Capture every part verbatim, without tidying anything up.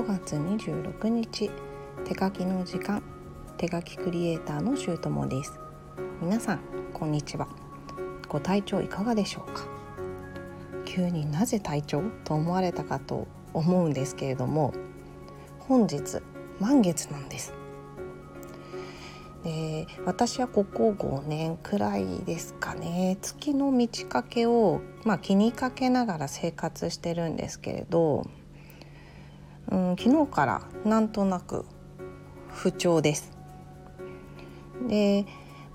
ごがつにじゅうろくにち、手書きの時間、手書きクリエイターのしゅうともです。皆さんこんにちは。ご体調いかがでしょうか。急になぜ体調と思われたかと思うんですけれども、本日満月なんです。で、私はここごねんくらいですかね、月の満ち欠けを、まあ、気にかけながら生活してるんですけれど、うん、昨日からなんとなく不調です。で、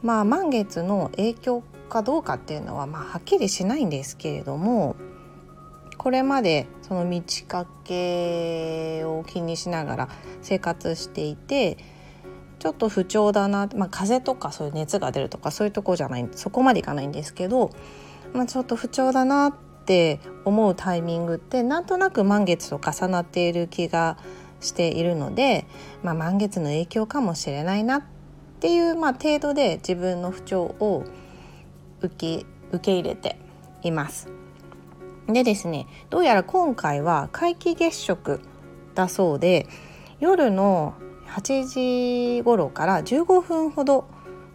まあ、満月の影響かどうかっていうのは、まあ、はっきりしないんですけれども、これまでその満ち欠けを気にしながら生活していて、ちょっと不調だな、まあ、風邪とかそういう熱が出るとかそういうとこじゃない、そこまでいかないんですけど、まあ、ちょっと不調だなって思うタイミングってなんとなく満月と重なっている気がしているので、まあ、満月の影響かもしれないなっていう、まあ、程度で自分の不調を受け、受け入れています。でですね、どうやら今回は皆既月食だそうで、夜のはちじ頃からじゅうごふんほど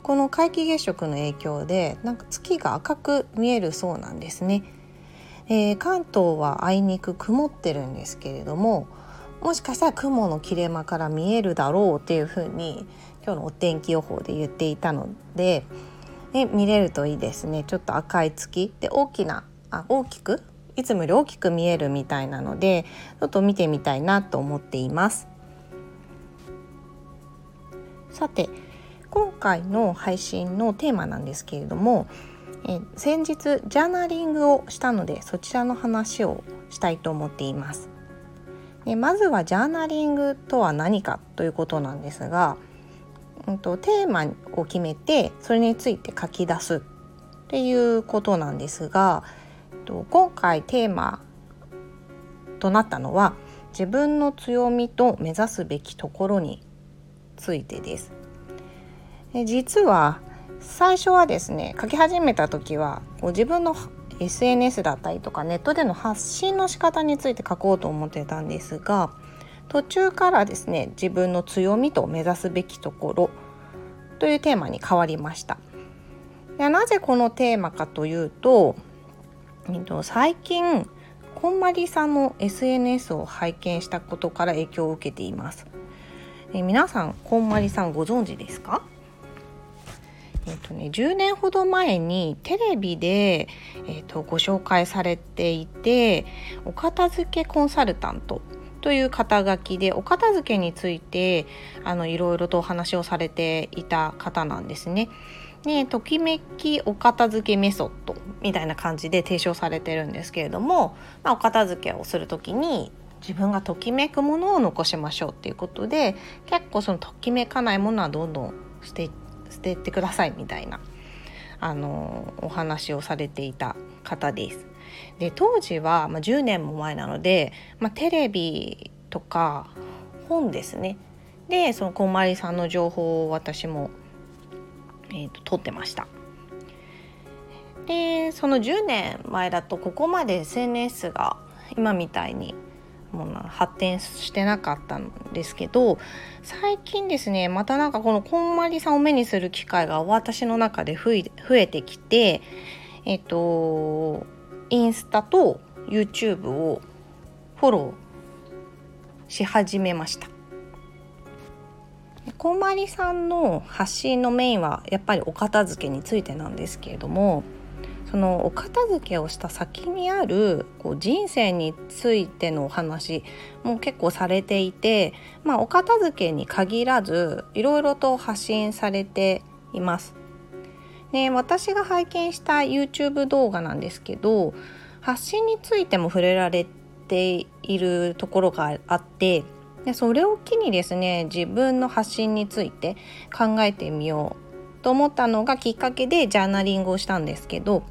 この皆既月食の影響でなんか月が赤く見えるそうなんですね。えー、関東はあいにく曇ってるんですけれども、もしかしたら雲の切れ間から見えるだろうっていうふうに今日のお天気予報で言っていたので、ね、見れるといいですね。ちょっと赤い月で大きなあ大きくいつもより大きく見えるみたいなので、ちょっと見てみたいなと思っています。さて、今回の配信のテーマなんですけれども、え先日ジャーナリングをしたので、そちらの話をしたいと思っています。で、まずはジャーナリングとは何かということなんですが、うんと、テーマを決めてそれについて書き出すっていうことなんですが、今回テーマとなったのは自分の強みと目指すべきところについてです。で、実は最初はですね、書き始めた時は自分の エスエヌエス だったりとかネットでの発信の仕方について書こうと思ってたんですが、途中からですね、自分の強みと目指すべきところというテーマに変わりました。で、なぜこのテーマかというと、最近こんまりさんの エスエヌエス を拝見したことから影響を受けています。え皆さん、こんまりさんご存知ですか。えっとね、じゅうねんほど前にテレビで、えっと、ご紹介されていて、お片付けコンサルタントという肩書きでお片付けについてあのいろいろとお話をされていた方なんですね。で、ときめきお片付けメソッドみたいな感じで提唱されてるんですけれども、まあ、お片付けをするときに自分がときめくものを残しましょうっていうことで、結構そのときめかないものはどんどん捨て、捨ててくださいみたいなあのお話をされていた方です。で、当時は、まあ、じゅうねんも前なので、まあ、テレビとか本ですね。で、そのこんまりさんの情報を私も、えーと、取ってました。で、そのじゅうねんまえだとここまで エスエヌエス が今みたいにもう発展してなかったんですけど、最近ですね、またなんかこのこんまりさんを目にする機会が私の中で増えてきて、えっとインスタと YouTube をフォローし始めました。こんまりさんの発信のメインはやっぱりお片付けについてなんですけれども、そのお片付けをした先にあるこう人生についてのお話も結構されていて、まあ、お片付けに限らずいろいろと発信されています。で、私が拝見した YouTube 動画なんですけど、発信についても触れられているところがあって、でそれを機にですね、自分の発信について考えてみようと思ったのがきっかけでジャーナリングをしたんですけど、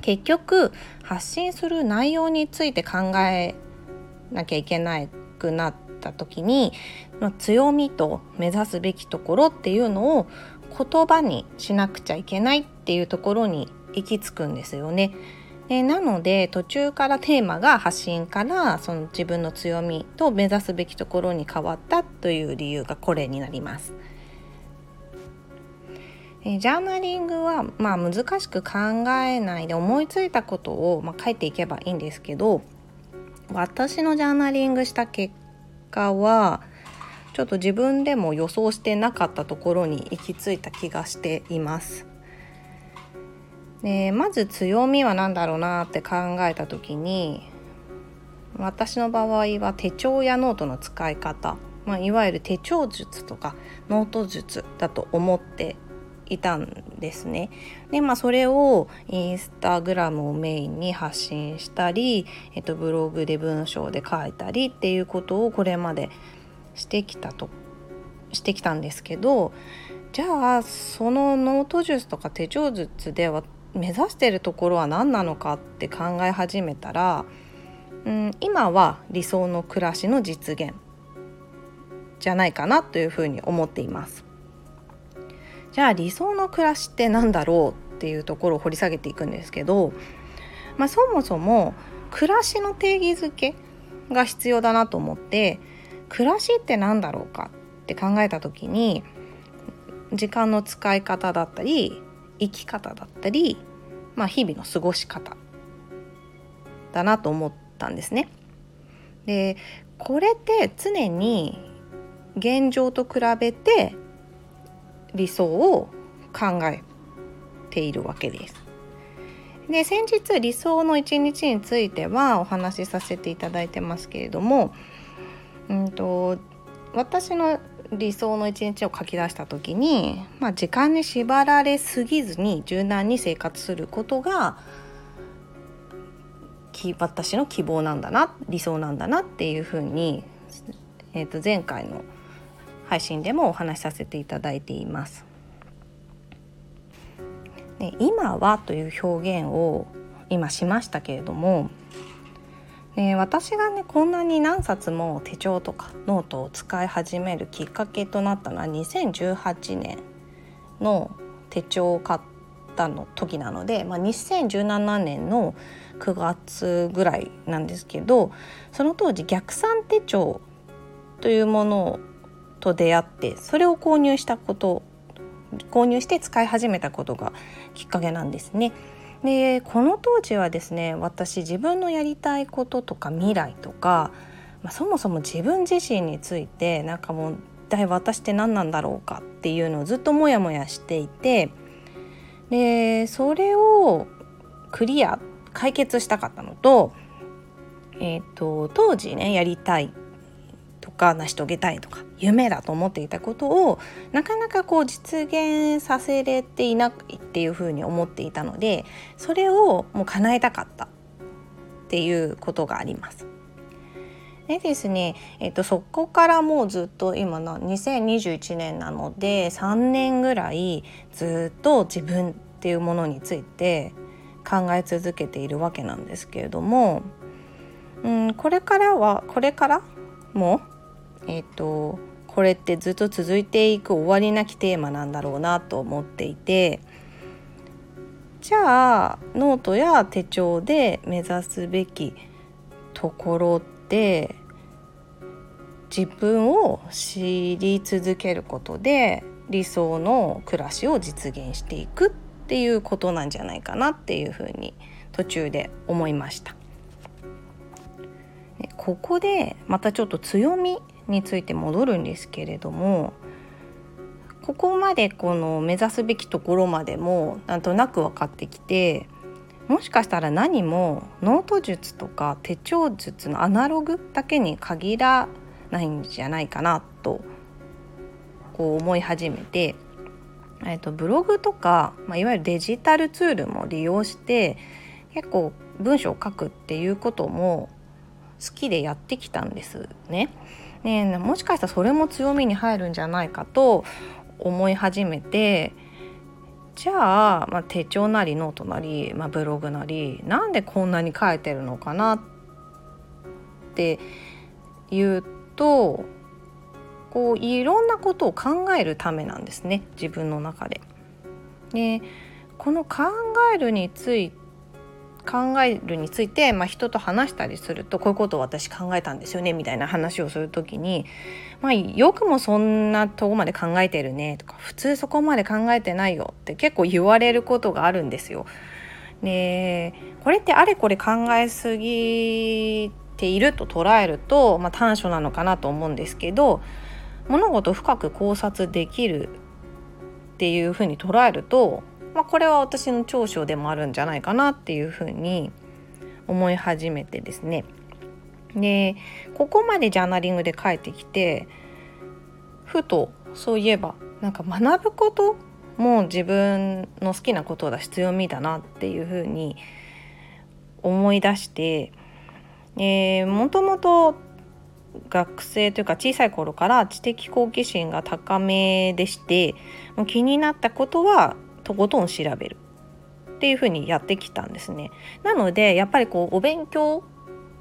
結局発信する内容について考えなきゃいけなくなった時に、強みと目指すべきところっていうのを言葉にしなくちゃいけないっていうところに行き着くんですよね。えー、なので途中からテーマが発信からその自分の強みと目指すべきところに変わったという理由がこれになります。えー、ジャーナリングは、まあ、難しく考えないで思いついたことを、まあ、書いていけばいいんですけど、私のジャーナリングした結果はちょっと自分でも予想してなかったところに行き着いた気がしています。でまず強みは何だろうなって考えた時に、私の場合は手帳やノートの使い方、まあ、いわゆる手帳術とかノート術だと思っていたんですね。で、まあ、それをインスタグラムをメインに発信したり、えっと、ブログで文章で書いたりっていうことをこれまでしてきたとしてきたんですけど、じゃあそのノート術とか手帳術では目指してるところは何なのかって考え始めたら、うん、今は理想の暮らしの実現じゃないかなというふうに思っています。じゃあ理想の暮らしってなんだろうっていうところを掘り下げていくんですけど、まあ、そもそも暮らしの定義づけが必要だなと思って、暮らしって何だろうかって考えた時に、時間の使い方だったり生き方だったり、まあ、日々の過ごし方だなと思ったんですね。で、これって常に現状と比べて理想を考えているわけです。で、先日理想の一日についてはお話しさせていただいてますけれども、うんと私の理想の一日を書き出した時に、まあ、時間に縛られすぎずに柔軟に生活することがき私の希望なんだな、理想なんだなっていうふうに、えーと、前回の配信でもお話しさせていただいています。で、今はという表現を今しましたけれども、えー、私がねこんなに何冊も手帳とかノートを使い始めるきっかけとなったのはにせんじゅうはちねんの手帳を買ったの時なので、まあ、にせんじゅうななねんのくがつぐらいなんですけど、その当時逆算手帳というものと出会って、それを購入したこと購入して使い始めたことがきっかけなんですね。でこの当時はですね、私自分のやりたいこととか未来とか、まあ、そもそも自分自身についてなんかもう一体私って何なんだろうかっていうのをずっとモヤモヤしていて、でそれをクリア解決したかったのと、えーと、当時ねやりたいとか成し遂げたいとか夢だと思っていたことをなかなかこう実現させれていないっていうふうに思っていたので、それをもう叶えたかったっていうことがあります。でですね、えっと、そこからもうずっと今のにせんにじゅういちねんなのでさんねんぐらいずっと自分っていうものについて考え続けているわけなんですけれども、うん、これからはこれからもえっとこれってずっと続いていく終わりなきテーマなんだろうなと思っていて、じゃあノートや手帳で目指すべきところって自分を知り続けることで理想の暮らしを実現していくっていうことなんじゃないかなっていうふうに途中で思いました。ここでまたちょっと強みについて戻るんですけれども、ここまでこの目指すべきところまでもなんとなく分かってきて、もしかしたら何もノート術とか手帳術のアナログだけに限らないんじゃないかなとこう思い始めて、えっと、ブログとか、まあ、いわゆるデジタルツールも利用して結構文章を書くっていうことも好きでやってきたんですね。ね、もしかしたらそれも強みに入るんじゃないかと思い始めて、じゃあ、まあ、手帳なりノートなり、まあ、ブログなりなんでこんなに書いてるのかなっていうと、こういろんなことを考えるためなんですね、自分の中で。でこの考えるについ考えるについて、まあ、人と話したりするとこういうことを私考えたんですよねみたいな話をするときに、まあ、よくもそんなとこまで考えてるねとか普通そこまで考えてないよって結構言われることがあるんですよ。でこれってあれこれ考えすぎていると捉えると、まあ、短所なのかなと思うんですけど、物事を深く考察できるっていうふうに捉えると、まあ、これは私の長所でもあるんじゃないかなっていうふうに思い始めてですね。でここまでジャーナリングで書いてきて、ふとそういえばなんか学ぶことも自分の好きなことだし強みだなっていうふうに思い出して、えー、もともと学生というか小さい頃から知的好奇心が高めでして、もう気になったことはとことん調べるっていう風にやってきたんですね。なのでやっぱりこうお勉強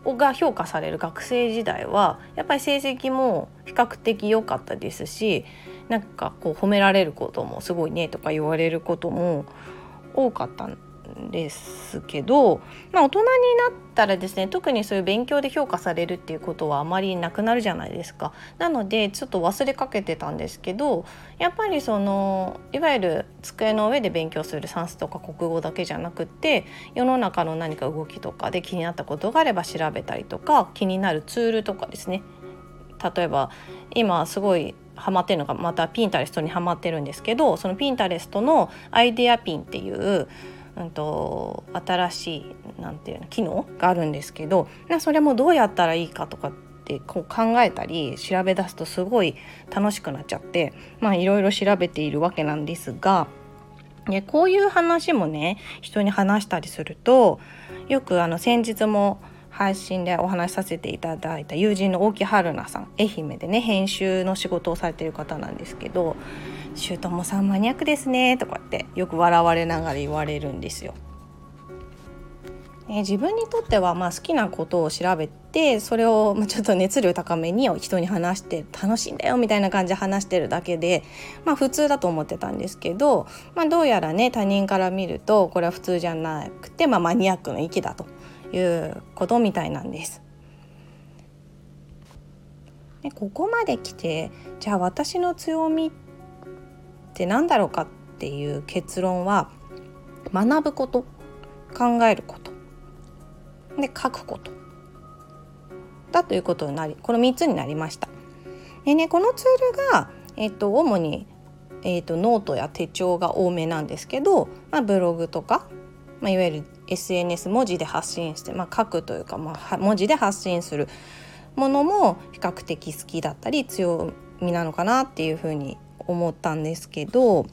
が評価される学生時代はやっぱり成績も比較的良かったですし、なんかこう褒められることもすごいねとか言われることも多かったんですけど、まあ、大人になったらですね、特にそういう勉強で評価されるっていうことはあまりなくなるじゃないですか。なのでちょっと忘れかけてたんですけど、やっぱりそのいわゆる机の上で勉強する算数とか国語だけじゃなくて、世の中の何か動きとかで気になったことがあれば調べたりとか、気になるツールとかですね、例えば今すごいハマってるのがまたピンタレストにハマってるんですけど、そのピンタレストのアイデアピンっていううん、と新しいなんていうの機能があるんですけど、それもどうやったらいいかとかってこう考えたり調べ出すとすごい楽しくなっちゃって、まあ、いろいろ調べているわけなんですが、でこういう話もね人に話したりすると、よくあの先日も配信でお話しさせていただいた友人の大木春菜さん、愛媛でね編集の仕事をされている方なんですけど、シュートもさんマニアックですねとかってよく笑われながら言われるんですよ。えー、自分にとってはまあ好きなことを調べて、それをちょっと熱量高めに人に話して楽しいんだよみたいな感じで話してるだけで、まあ、普通だと思ってたんですけど、まあ、どうやらね他人から見るとこれは普通じゃなくて、まあ、マニアックの域だということみたいなんです。でここまで来て、じゃあ私の強みってって何だろうかっていう結論は、学ぶこと、考えることで書くことだということになり、このみっつになりました。でね、このツールが、えっと、主に、えっと、ノートや手帳が多めなんですけど、まあ、ブログとか、まあ、いわゆる エスエヌエス 文字で発信して、まあ、書くというか、まあ、文字で発信するものも比較的好きだったり強みなのかなっていうふうに思ったんですけど、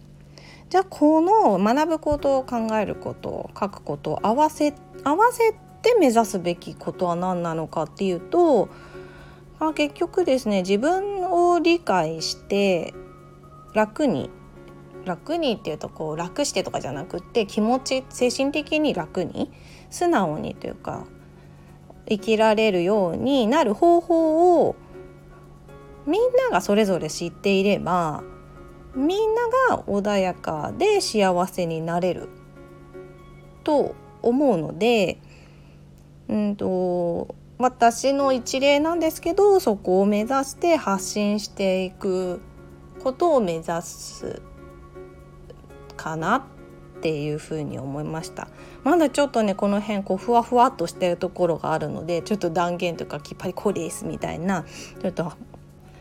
じゃあこの学ぶこと、考えること、書くことを合わせ、合わせて目指すべきことは何なのかっていうと、まあ、結局ですね、自分を理解して楽に楽にっていうとこう楽してとかじゃなくて、気持ち精神的に楽に素直にというか生きられるようになる方法をみんながそれぞれ知っていれば、みんなが穏やかで幸せになれると思うので、うんと私の一例なんですけど、そこを目指して発信していくことを目指すかなっていうふうに思いました。まだちょっとねこの辺こうふわふわっとしてるところがあるので、ちょっと断言というかきっぱりこうですみたいなちょっと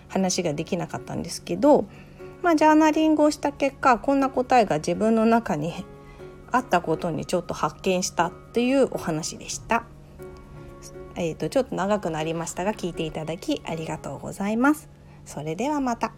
話ができなかったんですけど、まあ、ジャーナリングをした結果、こんな答えが自分の中にあったことにちょっと発見したというお話でした。えーと、ちょっと長くなりましたが聞いていただきありがとうございます。それではまた。